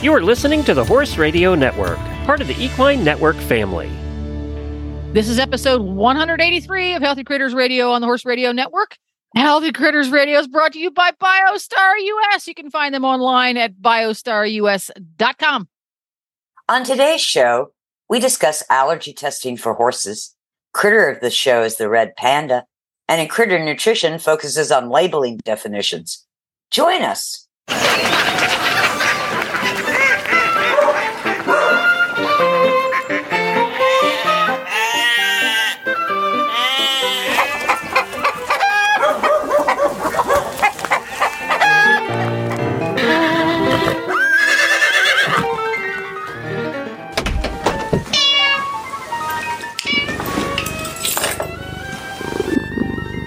You are listening to the Horse Radio Network, part of the Equine Network family. This is episode 183 of Healthy Critters Radio on the Horse Radio Network. Healthy Critters Radio is brought to you by BioStar US. You can find them online at biostarus.com. On today's show, we discuss allergy testing for horses. Critter of the show is the Red Panda, and in Critter Nutrition focuses on labeling definitions. Join us.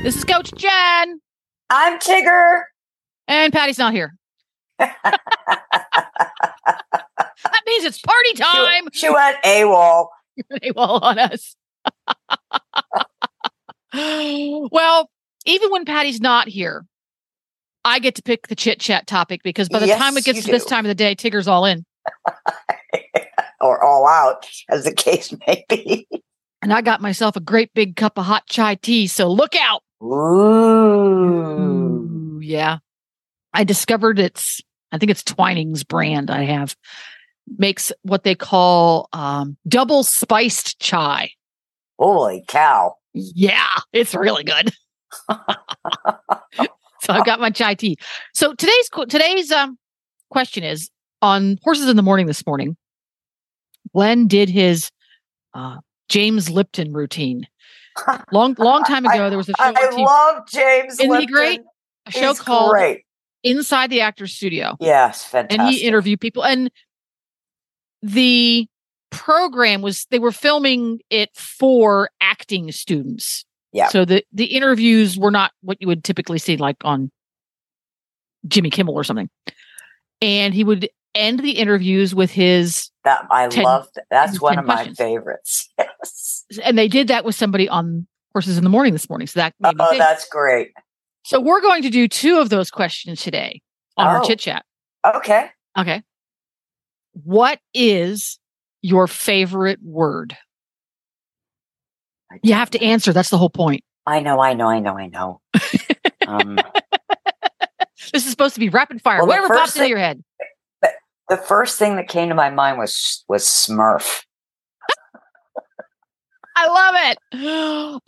This is Coach Jen. I'm Tigger. And Patty's not here. That means it's party time. She went AWOL. You went AWOL on us. Well, even when Patty's not here, I get to pick the chit-chat topic because by the time it gets to this time of the day, Tigger's all in. Or all out, as the case may be. And I got myself a great big cup of hot chai tea, so look out. Ooh. Yeah. I discovered I think it's Twinings brand I have, makes what they call double spiced chai. Holy cow. Yeah, it's really good. So I've got my chai tea. So today's question is, on Horses in the Morning this morning, Glenn did his James Lipton routine. Long time ago, there was a show. I love James Lipton. He's great. A show called Inside the Actors Studio. Yes, fantastic. And he interviewed people. And the program was, they were filming it for acting students. Yeah. So the interviews were not what you would typically see, like on Jimmy Kimmel or something. And he would end the interviews with his... That's one of my favorites. Yes. And they did that with somebody on Horses in the Morning this morning. So that made me think. That's great. So we're going to do two of those questions today on our chit chat. Okay. What is your favorite word? You have to answer. That's the whole point. I know. This is supposed to be rapid fire. Well, whatever pops into your head. The first thing that came to my mind was Smurf. I love it.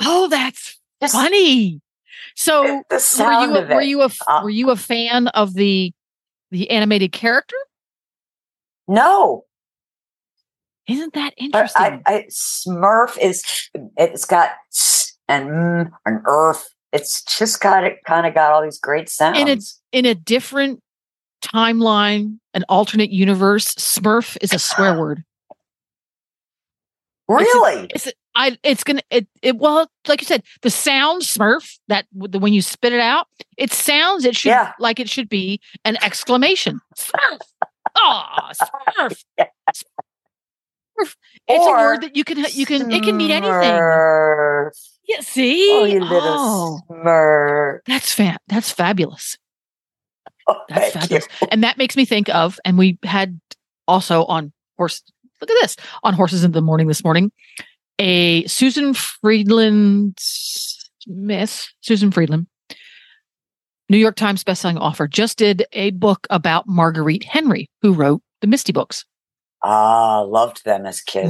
Oh, that's funny. So, were you a fan of the animated character? No. Isn't that interesting? Smurf it's got S and M and Earth. It's just got all these great sounds. And it's in a different timeline, an alternate universe, Smurf is a swear word. Really? Well, like you said, the sound Smurf, that when you spit it out, it sounds, like it should be an exclamation. Smurf! Oh, Smurf! Yeah. Smurf. It's a word that you can it can mean anything. Yeah, see? Oh, you little Smurf. That's fabulous. Oh, that's fabulous. And that makes me think of, and we had also on Horses in the Morning this morning, a Susan Friedland, New York Times bestselling author, just did a book about Marguerite Henry, who wrote the Misty books. Loved them as a kid.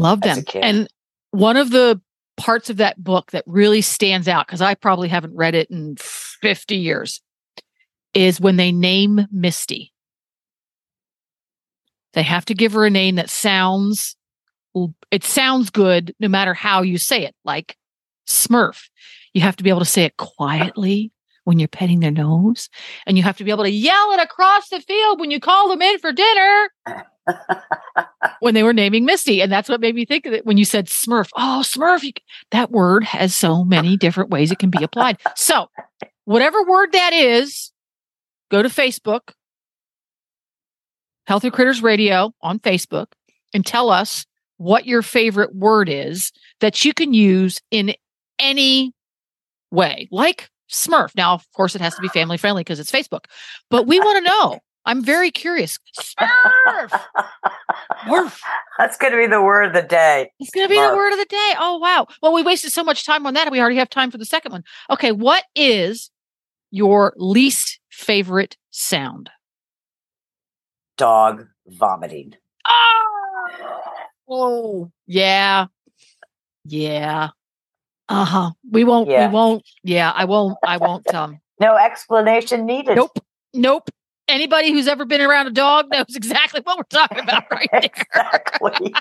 And one of the parts of that book that really stands out, because I probably haven't read it in 50 years, is when they name Misty. They have to give her a name that sounds good no matter how you say it, like Smurf. You have to be able to say it quietly when you're petting their nose, and you have to be able to yell it across the field when you call them in for dinner when they were naming Misty. And that's what made me think of it when you said Smurf. Oh, Smurf. That word has so many different ways it can be applied. So whatever word that is, go to Facebook, Healthy Critters Radio on Facebook, and tell us what your favorite word is that you can use in any way, like Smurf. Now, of course, it has to be family friendly because it's Facebook, but we want to know I'm very curious. Surf! Woof. That's going to be the word of the day. It's going to be the word of the day. Oh, wow. Well, we wasted so much time on that. We already have time for the second one. Okay. What is your least favorite sound? Dog vomiting. Oh, yeah. Yeah. Uh-huh. We won't. Yeah. We won't. Yeah, I won't. I won't. No explanation needed. Nope. Nope. Anybody who's ever been around a dog knows exactly what we're talking about right there. Exactly.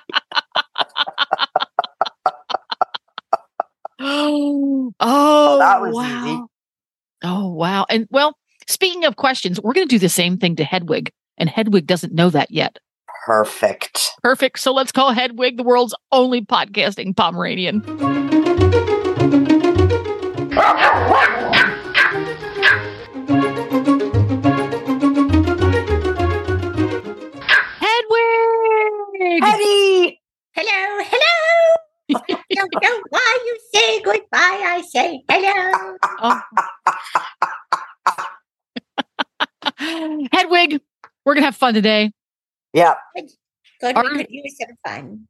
Oh, that was wow. Easy. Oh, wow. And well, speaking of questions, we're going to do the same thing to Hedwig, and Hedwig doesn't know that yet. Perfect. Perfect. So let's call Hedwig the world's only podcasting Pomeranian. Hedwig! Howdy! Hello, hello! I don't know why you say goodbye, I say hello. Oh. Hedwig, we're going to have fun today. Yeah. Good. We could use some fun.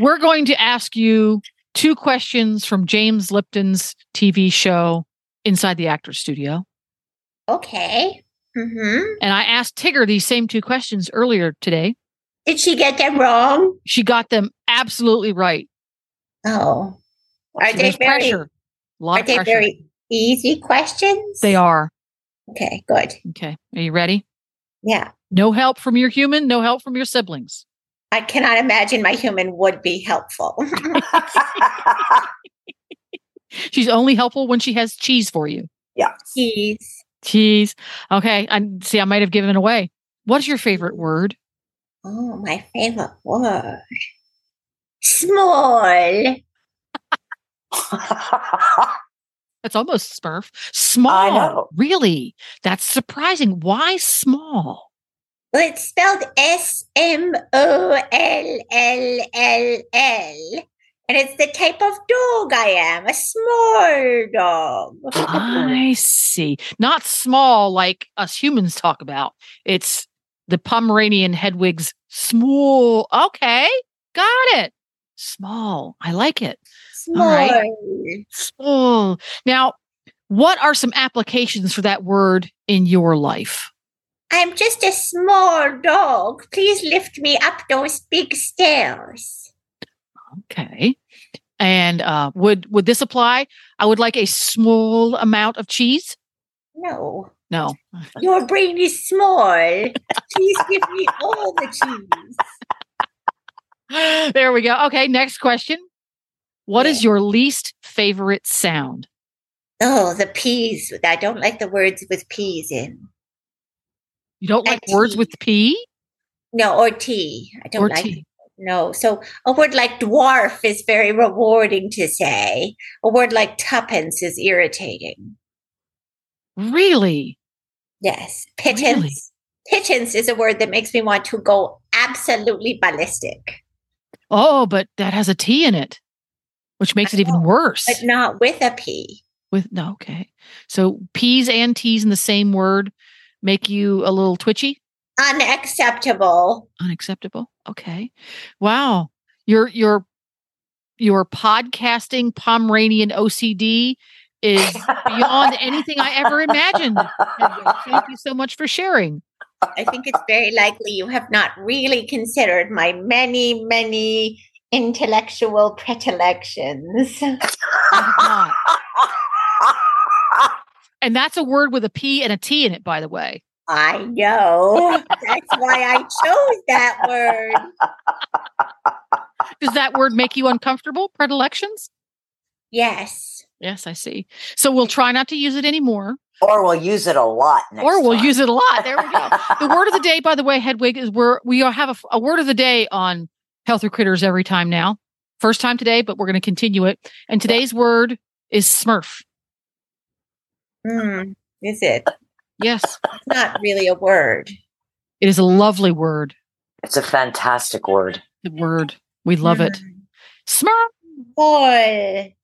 We're going to ask you two questions from James Lipton's TV show, Inside the Actors Studio. Okay. Mm-hmm. And I asked Tigger these same two questions earlier today. Did she get them wrong? She got them absolutely right. Oh. Are they very easy questions? They are. Okay, good. Okay. Are you ready? Yeah. No help from your human, no help from your siblings. I cannot imagine my human would be helpful. She's only helpful when she has cheese for you. Yeah. Cheese. Okay. I might have given away. What's your favorite word? Oh, my favorite word. Small. That's almost Smurf. Small. I know. Really? That's surprising. Why small? Well, it's spelled SMOLLLL. And it's the type of dog I am, a small dog. I see. Not small like us humans talk about. It's the Pomeranian Hedwig's small. Okay. Got it. Small. I like it. Small. Right. Small. Now, what are some applications for that word in your life? I'm just a small dog. Please lift me up those big stairs. Okay. And would this apply? I would like a small amount of cheese. No. Your brain is small. Please give me all the cheese. There we go. Okay, next question. What is your least favorite sound? Oh, the P's. I don't like the words with P's in. You don't like words with P? No, or T. I don't like it. No. So a word like dwarf is very rewarding to say. A word like tuppence is irritating. Really? Yes. Pittance. Really? Pittance is a word that makes me want to go absolutely ballistic. Oh, but that has a T in it, which makes it even worse. But not with a P. Okay. So P's and T's in the same word make you a little twitchy? Unacceptable. Okay. Wow. Your podcasting Pomeranian OCD is beyond anything I ever imagined. Thank you so much for sharing. I think it's very likely you have not really considered my many, many intellectual predilections. I have not. And that's a word with a P and a T in it, by the way. I know. That's why I chose that word. Does that word make you uncomfortable? Predilections? Yes. Yes, I see. So we'll try not to use it anymore. Or we'll use it a lot next time. Or we'll use it a lot. There we go. The word of the day, by the way, Hedwig, is we have a word of the day on Healthy Critters every time now. First time today, but we're going to continue it. And today's word is Smurf. Is it? Yes. It's not really a word. It is a lovely word. It's a fantastic word. The word. We love it. Smurf. Boy.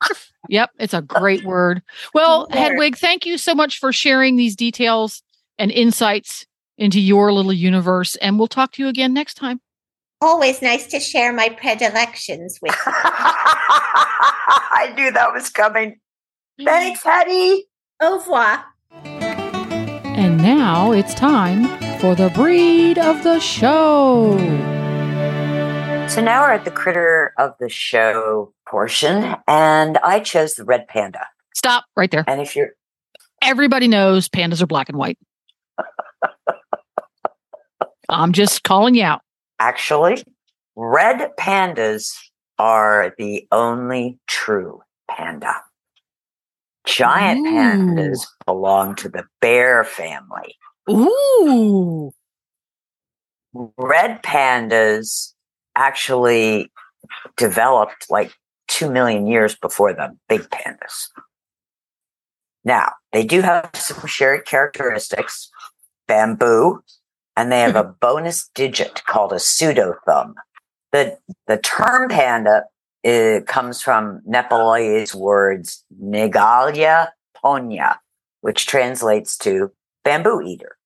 Yep. It's a great word. Well, Hedwig, thank you so much for sharing these details and insights into your little universe. And we'll talk to you again next time. Always nice to share my predilections with you. I knew that was coming. Thanks, Hattie. Au revoir. And now it's time for the breed of the show. So now we're at the critter of the show portion, and I chose the red panda. Stop right there. And if you're... Everybody knows pandas are black and white. I'm just calling you out. Actually, red pandas are the only true panda. Giant Ooh. Pandas belong to the bear family. Ooh. Red pandas actually developed like 2 million years before the big pandas. Now, they do have some shared characteristics, bamboo, and they have a bonus digit called a pseudo thumb. The term panda comes from Nepalese words Nigalia Ponya, which translates to bamboo eater.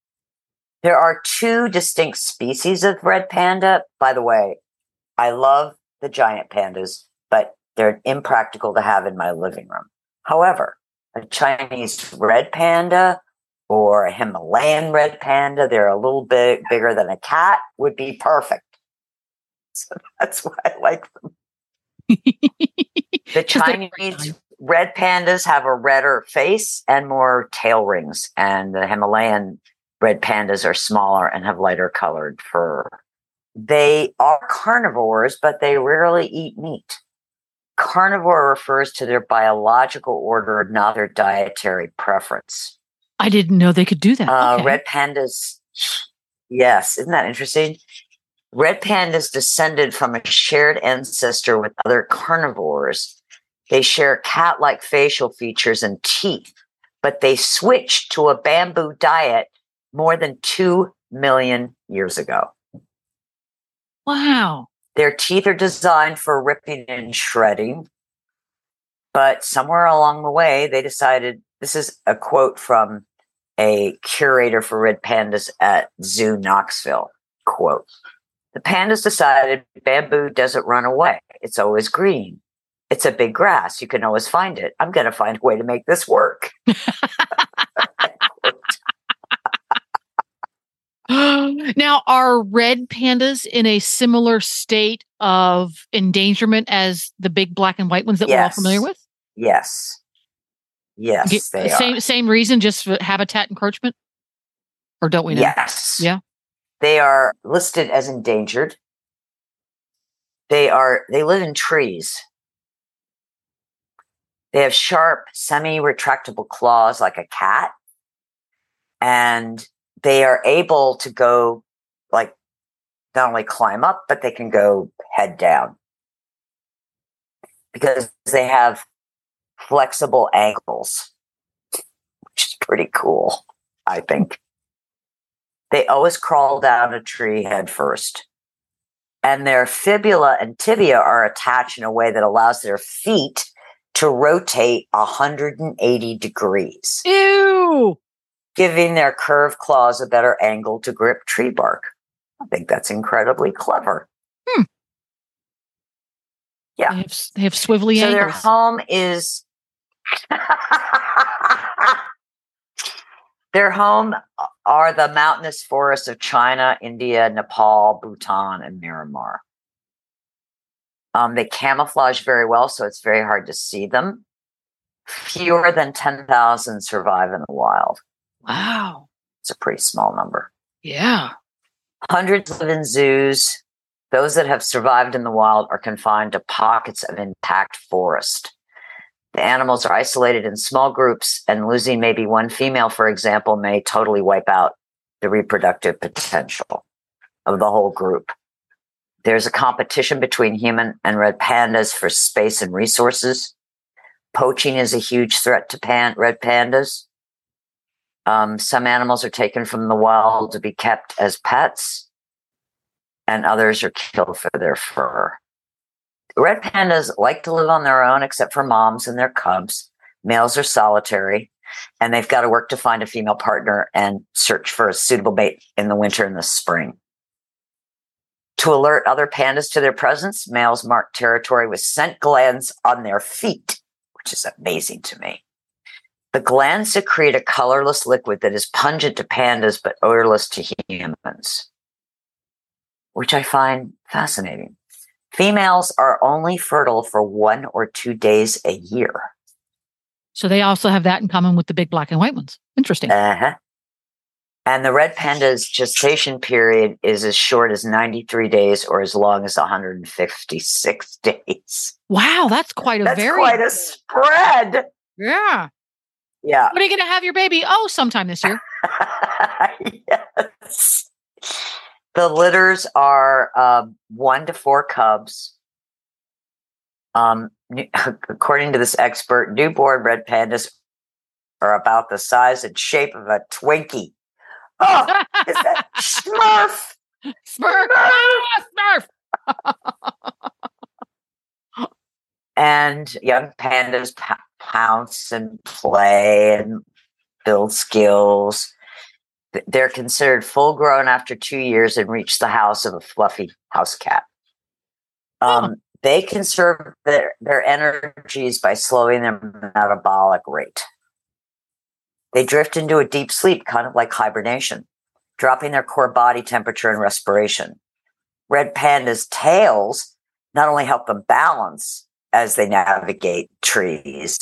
There are 2 distinct species of red panda. By the way, I love the giant pandas, but they're impractical to have in my living room. However, a Chinese red panda or a Himalayan red panda, they're a little bit bigger than a cat, would be perfect. So that's why I like them. The Chinese red pandas have a redder face and more tail rings, and the Himalayan red pandas are smaller and have lighter colored fur. They are carnivores, but they rarely eat meat. Carnivore refers to their biological order, not their dietary preference. I didn't know they could do that. Okay. Red pandas, yes, isn't that interesting? Red pandas descended from a shared ancestor with other carnivores. They share cat-like facial features and teeth, but they switched to a bamboo diet more than 2 million years ago. Wow. Their teeth are designed for ripping and shredding, but somewhere along the way, they decided, this is a quote from a curator for red pandas at Zoo Knoxville, quote, "The pandas decided bamboo doesn't run away. It's always green. It's a big grass. You can always find it. I'm going to find a way to make this work." Now, are red pandas in a similar state of endangerment as the big black and white ones that we're all familiar with? Yes. Yes, they are. Same reason, just for habitat encroachment? Or don't we know? Yes. Yeah. They are listed as endangered. They live in trees. They have sharp, semi-retractable claws like a cat. And they are able to go, like, not only climb up, but they can go head down. Because they have flexible ankles, which is pretty cool, I think. They always crawl down a tree head first. And their fibula and tibia are attached in a way that allows their feet to rotate 180 degrees. Ew! Giving their curved claws a better angle to grip tree bark. I think that's incredibly clever. Hmm. Yeah. They have swivelly angles. So their home is... Their home are the mountainous forests of China, India, Nepal, Bhutan, and Myanmar. They camouflage very well, so it's very hard to see them. Fewer than 10,000 survive in the wild. Wow. It's a pretty small number. Yeah. Hundreds live in zoos. Those that have survived in the wild are confined to pockets of intact forest. The animals are isolated in small groups, and losing maybe one female, for example, may totally wipe out the reproductive potential of the whole group. There's a competition between human and red pandas for space and resources. Poaching is a huge threat to red pandas. Some animals are taken from the wild to be kept as pets, and others are killed for their fur. Red pandas like to live on their own, except for moms and their cubs. Males are solitary, and they've got to work to find a female partner and search for a suitable mate in the winter and the spring. To alert other pandas to their presence, males mark territory with scent glands on their feet, which is amazing to me. The glands secrete a colorless liquid that is pungent to pandas but odorless to humans, which I find fascinating. Females are only fertile for 1 or 2 days a year. So they also have that in common with the big black and white ones. Interesting. Uh-huh. And the red panda's gestation period is as short as 93 days or as long as 156 days. Wow, that's quite a spread. Yeah. Yeah. When are you going to have your baby? Oh, sometime this year. Yes. The litters are 1 to 4 cubs. According to this expert, newborn red pandas are about the size and shape of a Twinkie. Oh, is that Smurf? Smurf! And young pandas pounce and play and build skills. They're considered full grown after 2 years and reach the house of a fluffy house cat. They conserve their energies by slowing their metabolic rate. They drift into a deep sleep, kind of like hibernation, dropping their core body temperature and respiration. Red pandas' tails not only help them balance as they navigate trees,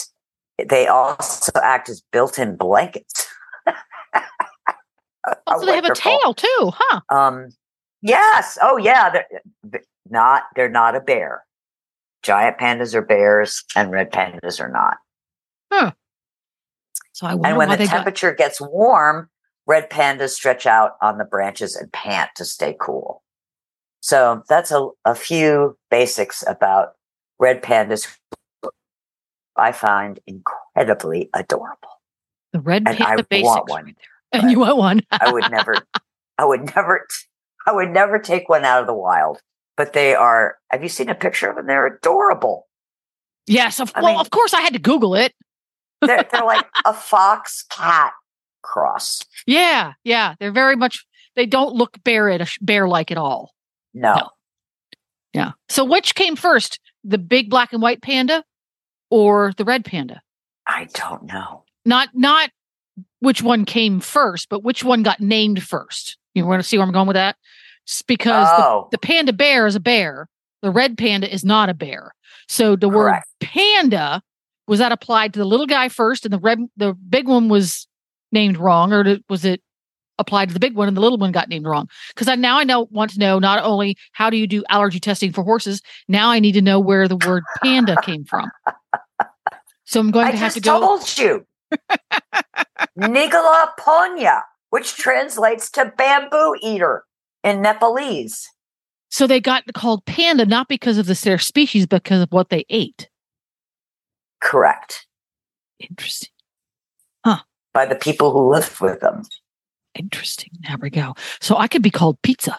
they also act as built-in blankets. So they have a tail too, huh? Yes. Oh, yeah. They're not a bear. Giant pandas are bears, and red pandas are not. Huh. So I wonder and when why the temperature gets warm, red pandas stretch out on the branches and pant to stay cool. So that's a few basics about red pandas who I find incredibly adorable. The red panda basics. I want one. Right there. And you want one. I would never take one out of the wild. But they are, have you seen a picture of them? They're adorable. Yes. Of course I had to Google it. They're like a fox cat cross. Yeah, yeah. They're very much. They don't look bear-like at all. No. Yeah. So which came first, the big black and white panda or the red panda? I don't know. Not which one came first, but which one got named first. You want to see where I'm going with that? It's because the panda bear is a bear. The red panda is not a bear. So the word panda. Was that applied to the little guy first, and the big one was named wrong, or was it applied to the big one and the little one got named wrong? Because I want to know not only how do you do allergy testing for horses, now I need to know where the word panda came from. So I'm going to have to go. I told you, Nigala Ponya, which translates to bamboo eater in Nepalese. So they got called panda not because of their species, but because of what they ate. Correct. Interesting. Huh. By the people who lived with them. Interesting. There we go. So I could be called pizza.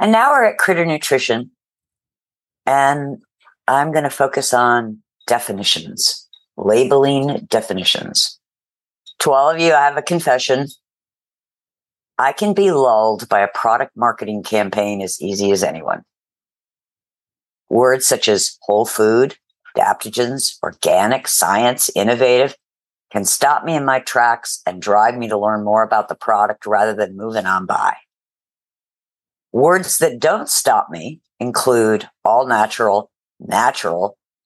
And now we're at critter nutrition. And I'm going to focus on definitions, labeling definitions. To all of you, I have a confession. I can be lulled by a product marketing campaign as easy as anyone. Words such as whole food, adaptogens, organic, science, innovative can stop me in my tracks and drive me to learn more about the product rather than moving on by. Words that don't stop me include all natural,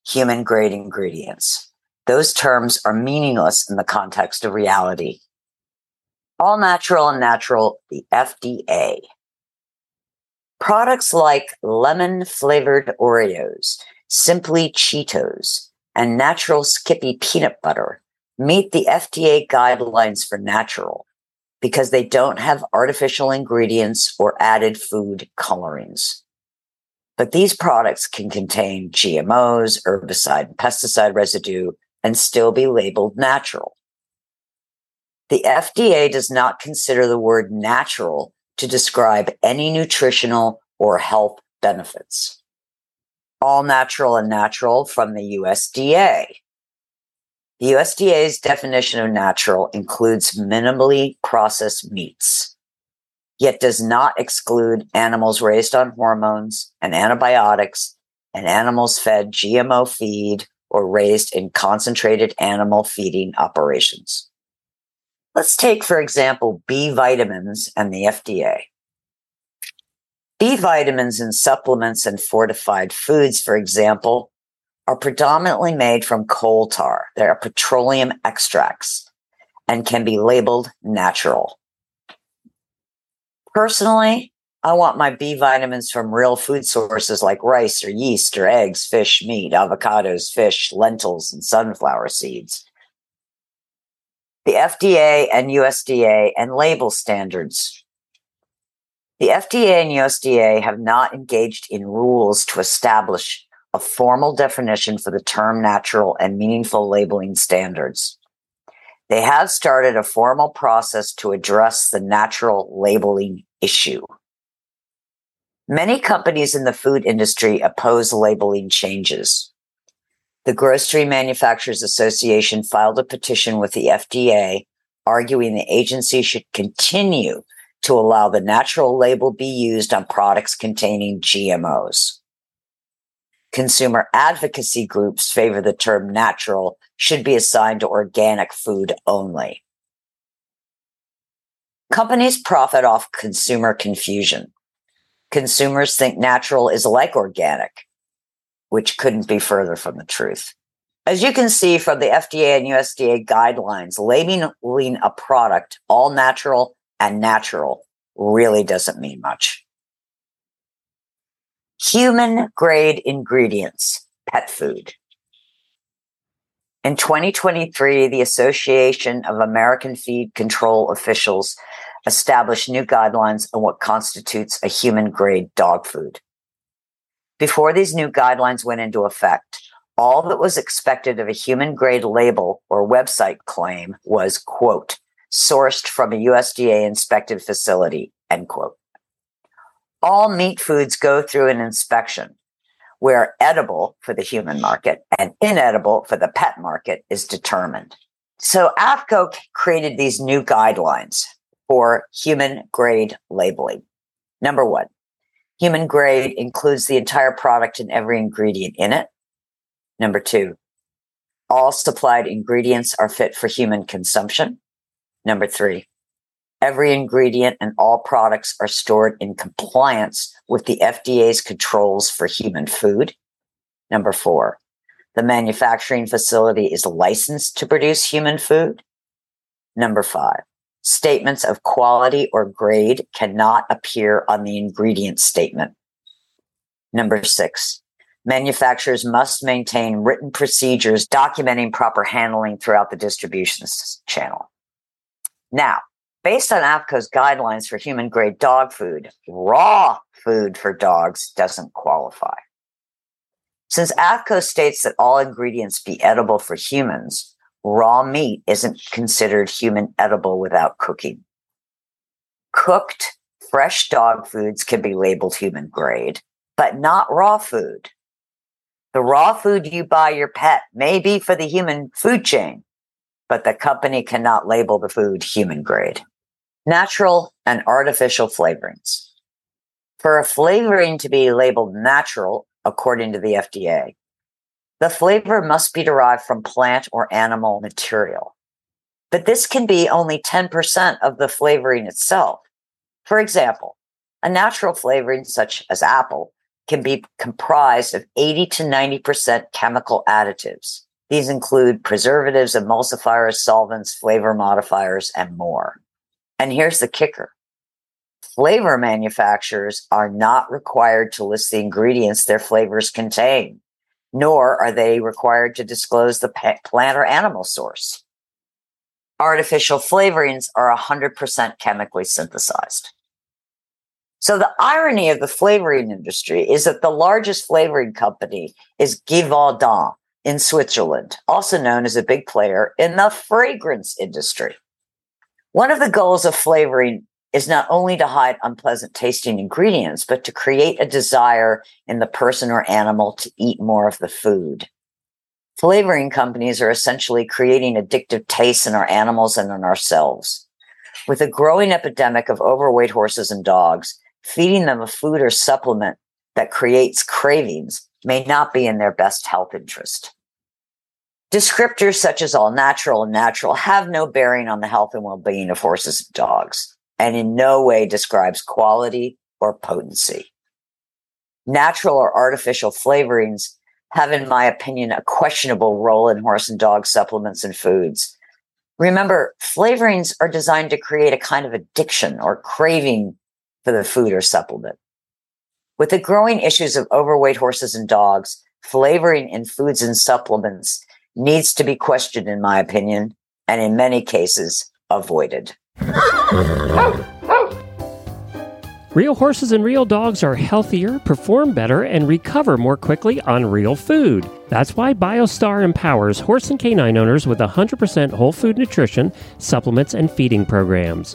human-grade ingredients. Those terms are meaningless in the context of reality. All natural and natural, the FDA. Products like lemon-flavored Oreos, Simply Cheetos, and natural Skippy peanut butter meet the FDA guidelines for natural because they don't have artificial ingredients or added food colorings. But these products can contain GMOs, herbicide, and pesticide residue and still be labeled natural. The FDA does not consider the word natural to describe any nutritional or health benefits. All natural and natural from the USDA. The USDA's definition of natural includes minimally processed meats, yet does not exclude animals raised on hormones and antibiotics and animals fed GMO feed or raised in concentrated animal feeding operations. Let's take, for example, B vitamins and the FDA. B vitamins in supplements and fortified foods, for example, are predominantly made from coal tar. They are petroleum extracts and can be labeled natural. Personally, I want my B vitamins from real food sources like rice or yeast or eggs, fish, meat, avocados, fish, lentils, and sunflower seeds. The FDA and USDA and label standards. The FDA and USDA have not engaged in rules to establish a formal definition for the term natural and meaningful labeling standards. They have started a formal process to address the natural labeling issue. Many companies in the food industry oppose labeling changes. The Grocery Manufacturers Association filed a petition with the FDA arguing the agency should continue to allow the natural label be used on products containing GMOs. Consumer advocacy groups favor the term natural should be assigned to organic food only. Companies profit off consumer confusion. Consumers think natural is like organic, which couldn't be further from the truth. As you can see from the FDA and USDA guidelines, labeling a product all natural and natural really doesn't mean much. Human-grade ingredients, pet food. In 2023, the Association of American Feed Control Officials established new guidelines on what constitutes a human-grade dog food. Before these new guidelines went into effect, all that was expected of a human-grade label or website claim was, quote, sourced from a USDA-inspected facility, end quote. All meat foods go through an inspection where edible for the human market and inedible for the pet market is determined. So AFCO created these new guidelines for human grade labeling. Number one, human grade includes the entire product and every ingredient in it. Number two, all supplied ingredients are fit for human consumption. Number three, every ingredient and all products are stored in compliance with the FDA's controls for human food. Number four, the manufacturing facility is licensed to produce human food. Number five, statements of quality or grade cannot appear on the ingredient statement. Number six, manufacturers must maintain written procedures documenting proper handling throughout the distribution channel. Now, based on AFCO's guidelines for human-grade dog food, raw food for dogs doesn't qualify. Since AFCO states that all ingredients be edible for humans, raw meat isn't considered human edible without cooking. Cooked, fresh dog foods can be labeled human-grade, but not raw food. The raw food you buy your pet may be for the human food chain, but the company cannot label the food human-grade. Natural and artificial flavorings. For a flavoring to be labeled natural, according to the FDA, the flavor must be derived from plant or animal material. But this can be only 10% of the flavoring itself. For example, a natural flavoring such as apple can be comprised of 80 to 90% chemical additives. These include preservatives, emulsifiers, solvents, flavor modifiers, and more. And here's the kicker. Flavor manufacturers are not required to list the ingredients their flavors contain, nor are they required to disclose the plant or animal source. Artificial flavorings are 100% chemically synthesized. So the irony of the flavoring industry is that the largest flavoring company is Givaudan in Switzerland, also known as a big player in the fragrance industry. One of the goals of flavoring is not only to hide unpleasant tasting ingredients, but to create a desire in the person or animal to eat more of the food. Flavoring companies are essentially creating addictive tastes in our animals and in ourselves. With a growing epidemic of overweight horses and dogs, feeding them a food or supplement that creates cravings may not be in their best health interest. Descriptors such as all natural and natural have no bearing on the health and well-being of horses and dogs, and in no way describes quality or potency. Natural or artificial flavorings have, in my opinion, a questionable role in horse and dog supplements and foods. Remember, flavorings are designed to create a kind of addiction or craving for the food or supplement. With the growing issues of overweight horses and dogs, flavoring in foods and supplements needs to be questioned, in my opinion, and in many cases, avoided. Real horses and real dogs are healthier, perform better, and recover more quickly on real food. That's why BioStar empowers horse and canine owners with 100% whole food nutrition, supplements, and feeding programs.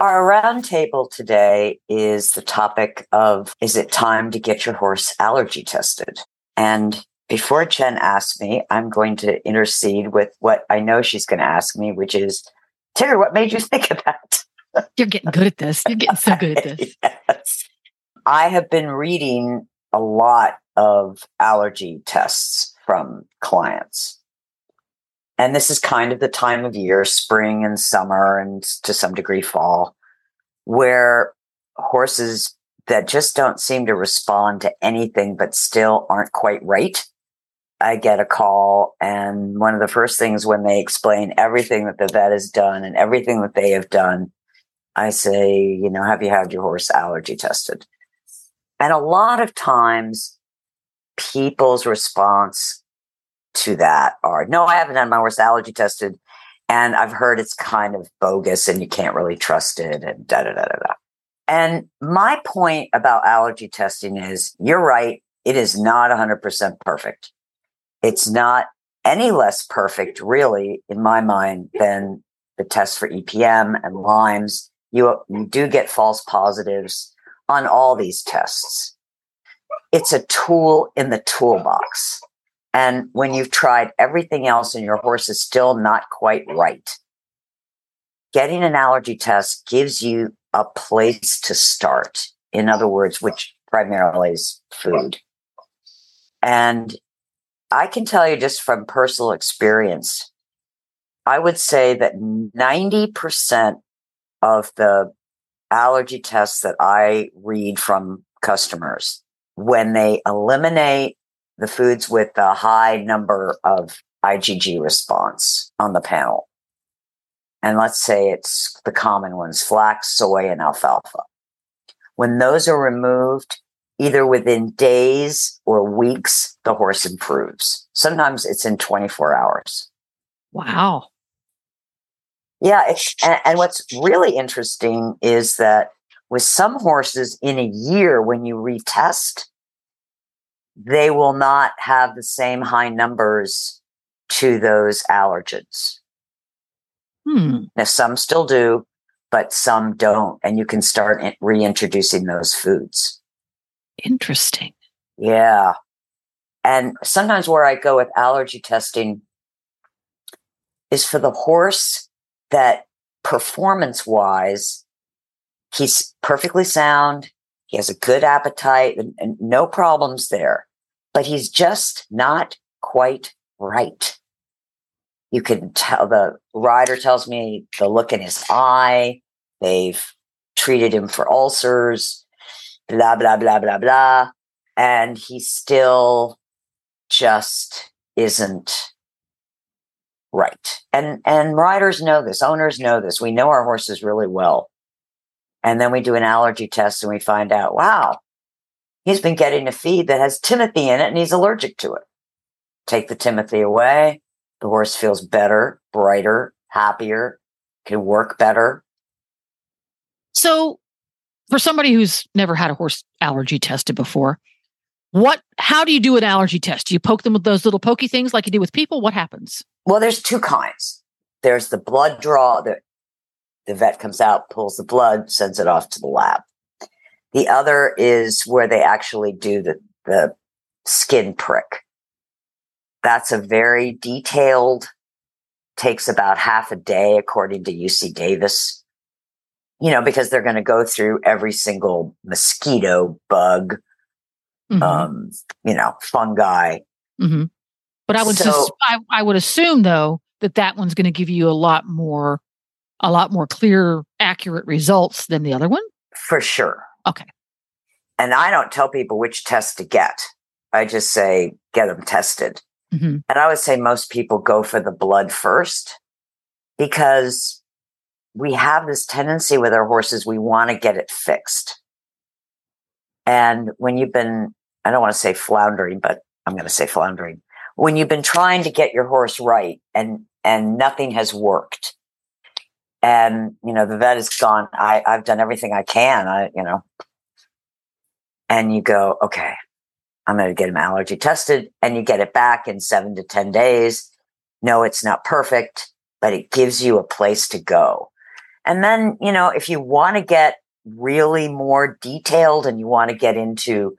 Our roundtable today is the topic of, is it time to get your horse allergy tested? And before Jen asks me, I'm going to intercede with what I know she's going to ask me, which is, Tigger, what made you think of that? You're getting good at this. You're getting so good at this. Yes. I have been reading a lot of allergy tests from clients. And this is kind of the time of year, spring and summer, and to some degree fall, where horses that just don't seem to respond to anything but still aren't quite right. I get a call, and one of the first things when they explain everything that the vet has done and everything that they have done, I say, you know, have you had your horse allergy tested? And a lot of times people's response to that are, no, I haven't had my horse allergy tested, and I've heard it's kind of bogus and you can't really trust it, and da-da-da-da-da. And my point about allergy testing is, you're right, it is not 100% perfect. It's not any less perfect, really, in my mind, than the test for EPM and Lyme's. You do get false positives on all these tests. It's a tool in the toolbox. And when you've tried everything else and your horse is still not quite right, getting an allergy test gives you a place to start. In other words, which primarily is food. And I can tell you just from personal experience, I would say that 90% of the allergy tests that I read from customers, when they eliminate the foods with a high number of IgG response on the panel. And let's say it's the common ones, flax, soy, and alfalfa. When those are removed, either within days or weeks, the horse improves. Sometimes it's in 24 hours. Wow. Yeah. And what's really interesting is that with some horses, in a year, when you retest, they will not have the same high numbers to those allergens. Now, some still do, but some don't. And you can start reintroducing those foods. Interesting. Yeah. And sometimes where I go with allergy testing is for the horse that performance-wise, he's perfectly sound. He has a good appetite and no problems there, but he's just not quite right. You can tell, the rider tells me the look in his eye. They've treated him for ulcers, blah, blah, blah, blah, blah. And he still just isn't right. And riders know this. Owners know this. We know our horses really well. And then we do an allergy test and we find out, wow, he's been getting a feed that has Timothy in it and he's allergic to it. Take the Timothy away. The horse feels better, brighter, happier, can work better. So for somebody who's never had a horse allergy tested before, how do you do an allergy test? Do you poke them with those little pokey things like you do with people? What happens? Well, there's two kinds. There's the blood draw. The vet comes out, pulls the blood, sends it off to the lab. The other is where they actually do the skin prick. That's a very detailed, takes about half a day, according to UC Davis, because they're going to go through every single mosquito, bug, fungi. Mm-hmm. But I would assume, though, that one's going to give you a lot more clear, accurate results than the other one? For sure. Okay. And I don't tell people which test to get. I just say, get them tested. Mm-hmm. And I would say most people go for the blood first because we have this tendency with our horses, we want to get it fixed. And when you've been, I don't want to say floundering, but I'm going to say floundering. When you've been trying to get your horse right and nothing has worked and, the vet is gone, I've done everything I can, and you go, okay, I'm going to get him allergy tested, and you get it back in 7 to 10 days. No, it's not perfect, but it gives you a place to go. And then, if you want to get really more detailed and you want to get into,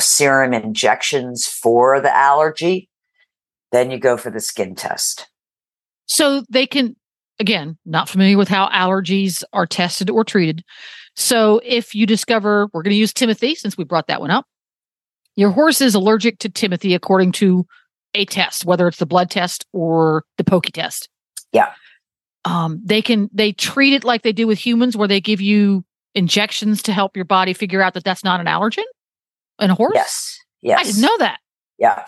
serum injections for the allergy, then you go for the skin test. So they can, again, not familiar with how allergies are tested or treated. So if you discover, we're going to use Timothy since we brought that one up. Your horse is allergic to Timothy according to a test, whether it's the blood test or the pokey test. Yeah. They treat it like they do with humans where they give you injections to help your body figure out that that's not an allergen in a horse? Yes. I didn't know that. Yeah.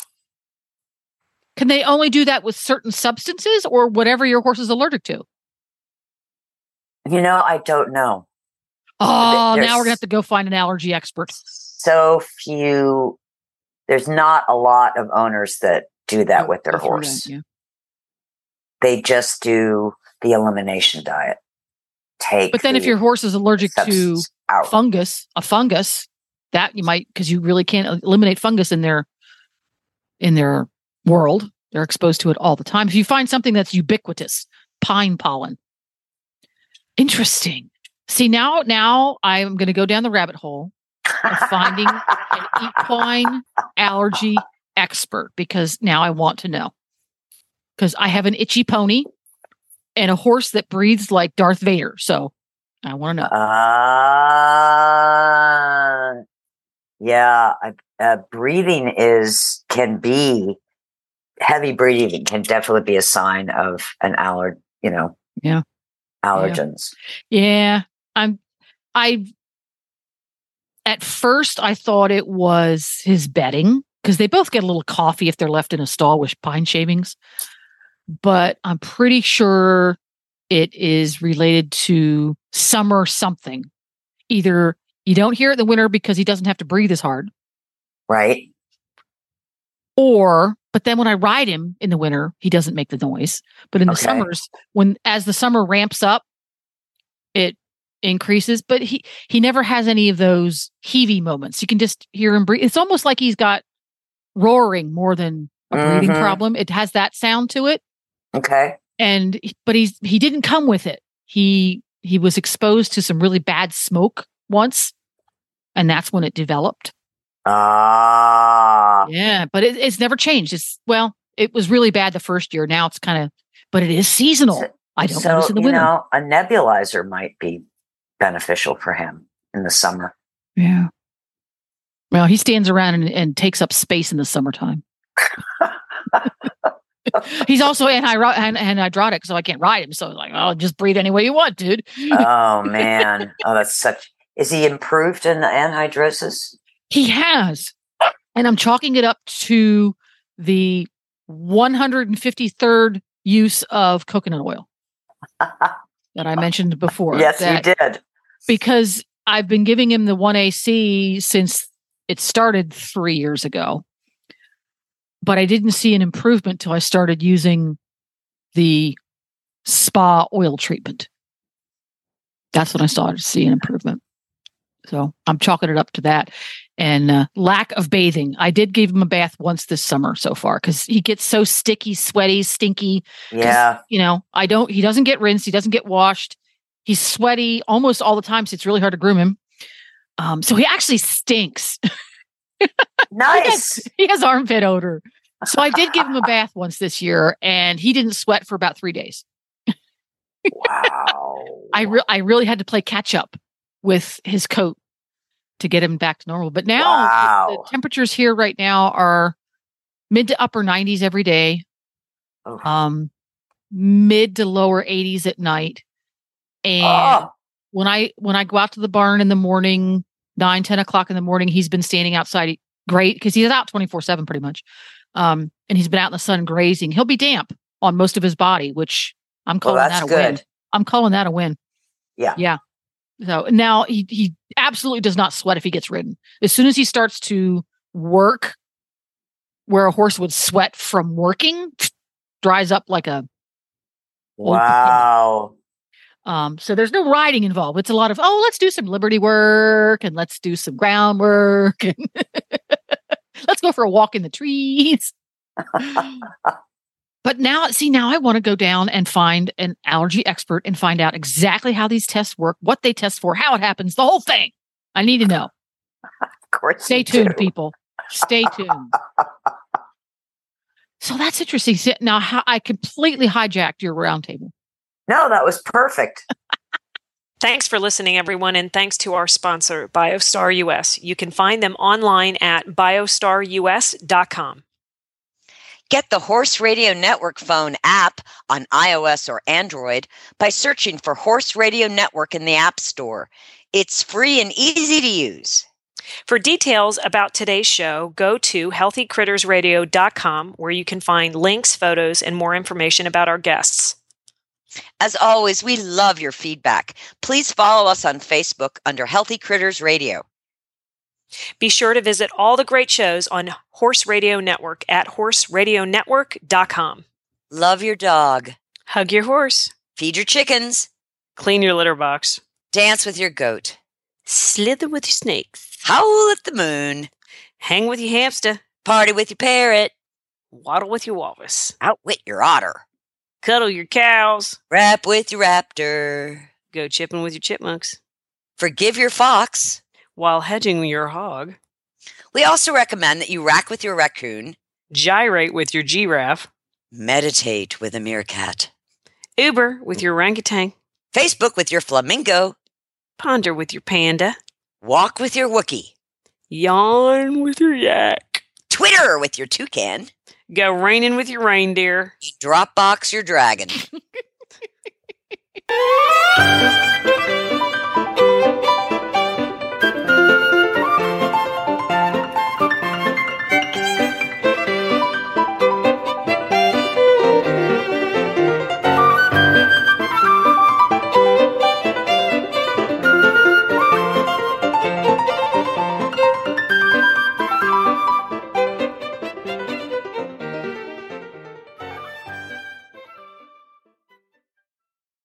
Can they only do that with certain substances or whatever your horse is allergic to? I don't know. Oh, now we're going to have to go find an allergy expert. There's not a lot of owners that do that with their horse. Right, yeah. They just do the elimination diet. But then if your horse is allergic to fungus, that you might, because you really can't eliminate fungus in their world. They're exposed to it all the time. If you find something that's ubiquitous, pine pollen. Interesting. See, now I'm going to go down the rabbit hole of finding an equine allergy expert because now I want to know. Because I have an itchy pony and a horse that breathes like Darth Vader. So I want to know. Breathing can be heavy breathing can definitely be a sign of an allergy, allergens. Yeah. At first, I thought it was his bedding because they both get a little coffee if they're left in a stall with pine shavings. But I'm pretty sure it is related to summer something. Either you don't hear it in the winter because he doesn't have to breathe as hard. Right. But then when I ride him in the winter, he doesn't make the noise. But in the summers, as the summer ramps up, it increases, but he never has any of those heavey moments. You can just hear him breathe. It's almost like he's got roaring more than a breathing problem. It has that sound to it. Okay. But he didn't come with it. He was exposed to some really bad smoke once, and that's when it developed. Yeah, but it's never changed. It was really bad the first year. Now it's kind of, but it is seasonal. I don't notice in the winter. A nebulizer might be beneficial for him in the summer. Yeah. Well, he stands around and takes up space in the summertime. He's also anhydrotic, so I can't ride him. So I'm like, oh, just breed any way you want, dude. Oh, man. Oh, that's such... Is he improved in the anhydrosis? He has. And I'm chalking it up to the 153rd use of coconut oil that I mentioned before. Yes, you did. Because I've been giving him the 1AC since it started 3 years ago. But I didn't see an improvement till I started using the spa oil treatment. That's when I started to see an improvement. So I'm chalking it up to that. And lack of bathing. I did give him a bath once this summer so far because he gets so sticky, sweaty, stinky. Yeah. You know, he doesn't get rinsed. He doesn't get washed. He's sweaty almost all the time. So it's really hard to groom him. So he actually stinks. Nice. He has armpit odor. So I did give him a bath once this year and he didn't sweat for about 3 days. Wow. I really had to play catch up with his coat to get him back to normal. But now the temperatures here right now are mid to upper 90s every day. Oh. Mid to lower 80s at night. And when I go out to the barn in the morning, 9-10 o'clock in the morning, he's been standing outside great because he's out 24/7 pretty much. And he's been out in the sun grazing. He'll be damp on most of his body, which I'm calling that a win. I'm calling that a win. Yeah. Yeah. So now he absolutely does not sweat if he gets ridden. As soon as he starts to work where a horse would sweat from working, dries up like a... Wow. So there's no riding involved. It's a lot of, let's do some liberty work and let's do some ground work. And let's go for a walk in the trees. But now I want to go down and find an allergy expert and find out exactly how these tests work, what they test for, how it happens, the whole thing. I need to know. Of course. Stay tuned, people. Stay tuned. So that's interesting. Now, I completely hijacked your roundtable. No, that was perfect. Thanks for listening, everyone, and thanks to our sponsor, BioStar US. You can find them online at biostarus.com. Get the Horse Radio Network phone app on iOS or Android by searching for Horse Radio Network in the App Store. It's free and easy to use. For details about today's show, go to healthycrittersradio.com where you can find links, photos, and more information about our guests. As always, we love your feedback. Please follow us on Facebook under Healthy Critters Radio. Be sure to visit all the great shows on Horse Radio Network at horseradionetwork.com. Love your dog. Hug your horse. Feed your chickens. Clean your litter box. Dance with your goat. Slither with your snakes. Howl at the moon. Hang with your hamster. Party with your parrot. Waddle with your walrus. Outwit your otter. Cuddle your cows. Rap with your raptor. Go chipping with your chipmunks. Forgive your fox. While hedging your hog. We also recommend that you rack with your raccoon. Gyrate with your giraffe. Meditate with a meerkat. Uber with your orangutan. Facebook with your flamingo. Ponder with your panda. Walk with your Wookiee. Yawn with your yak. Twitter with your toucan. Go reining with your reindeer. Dropbox your dragon.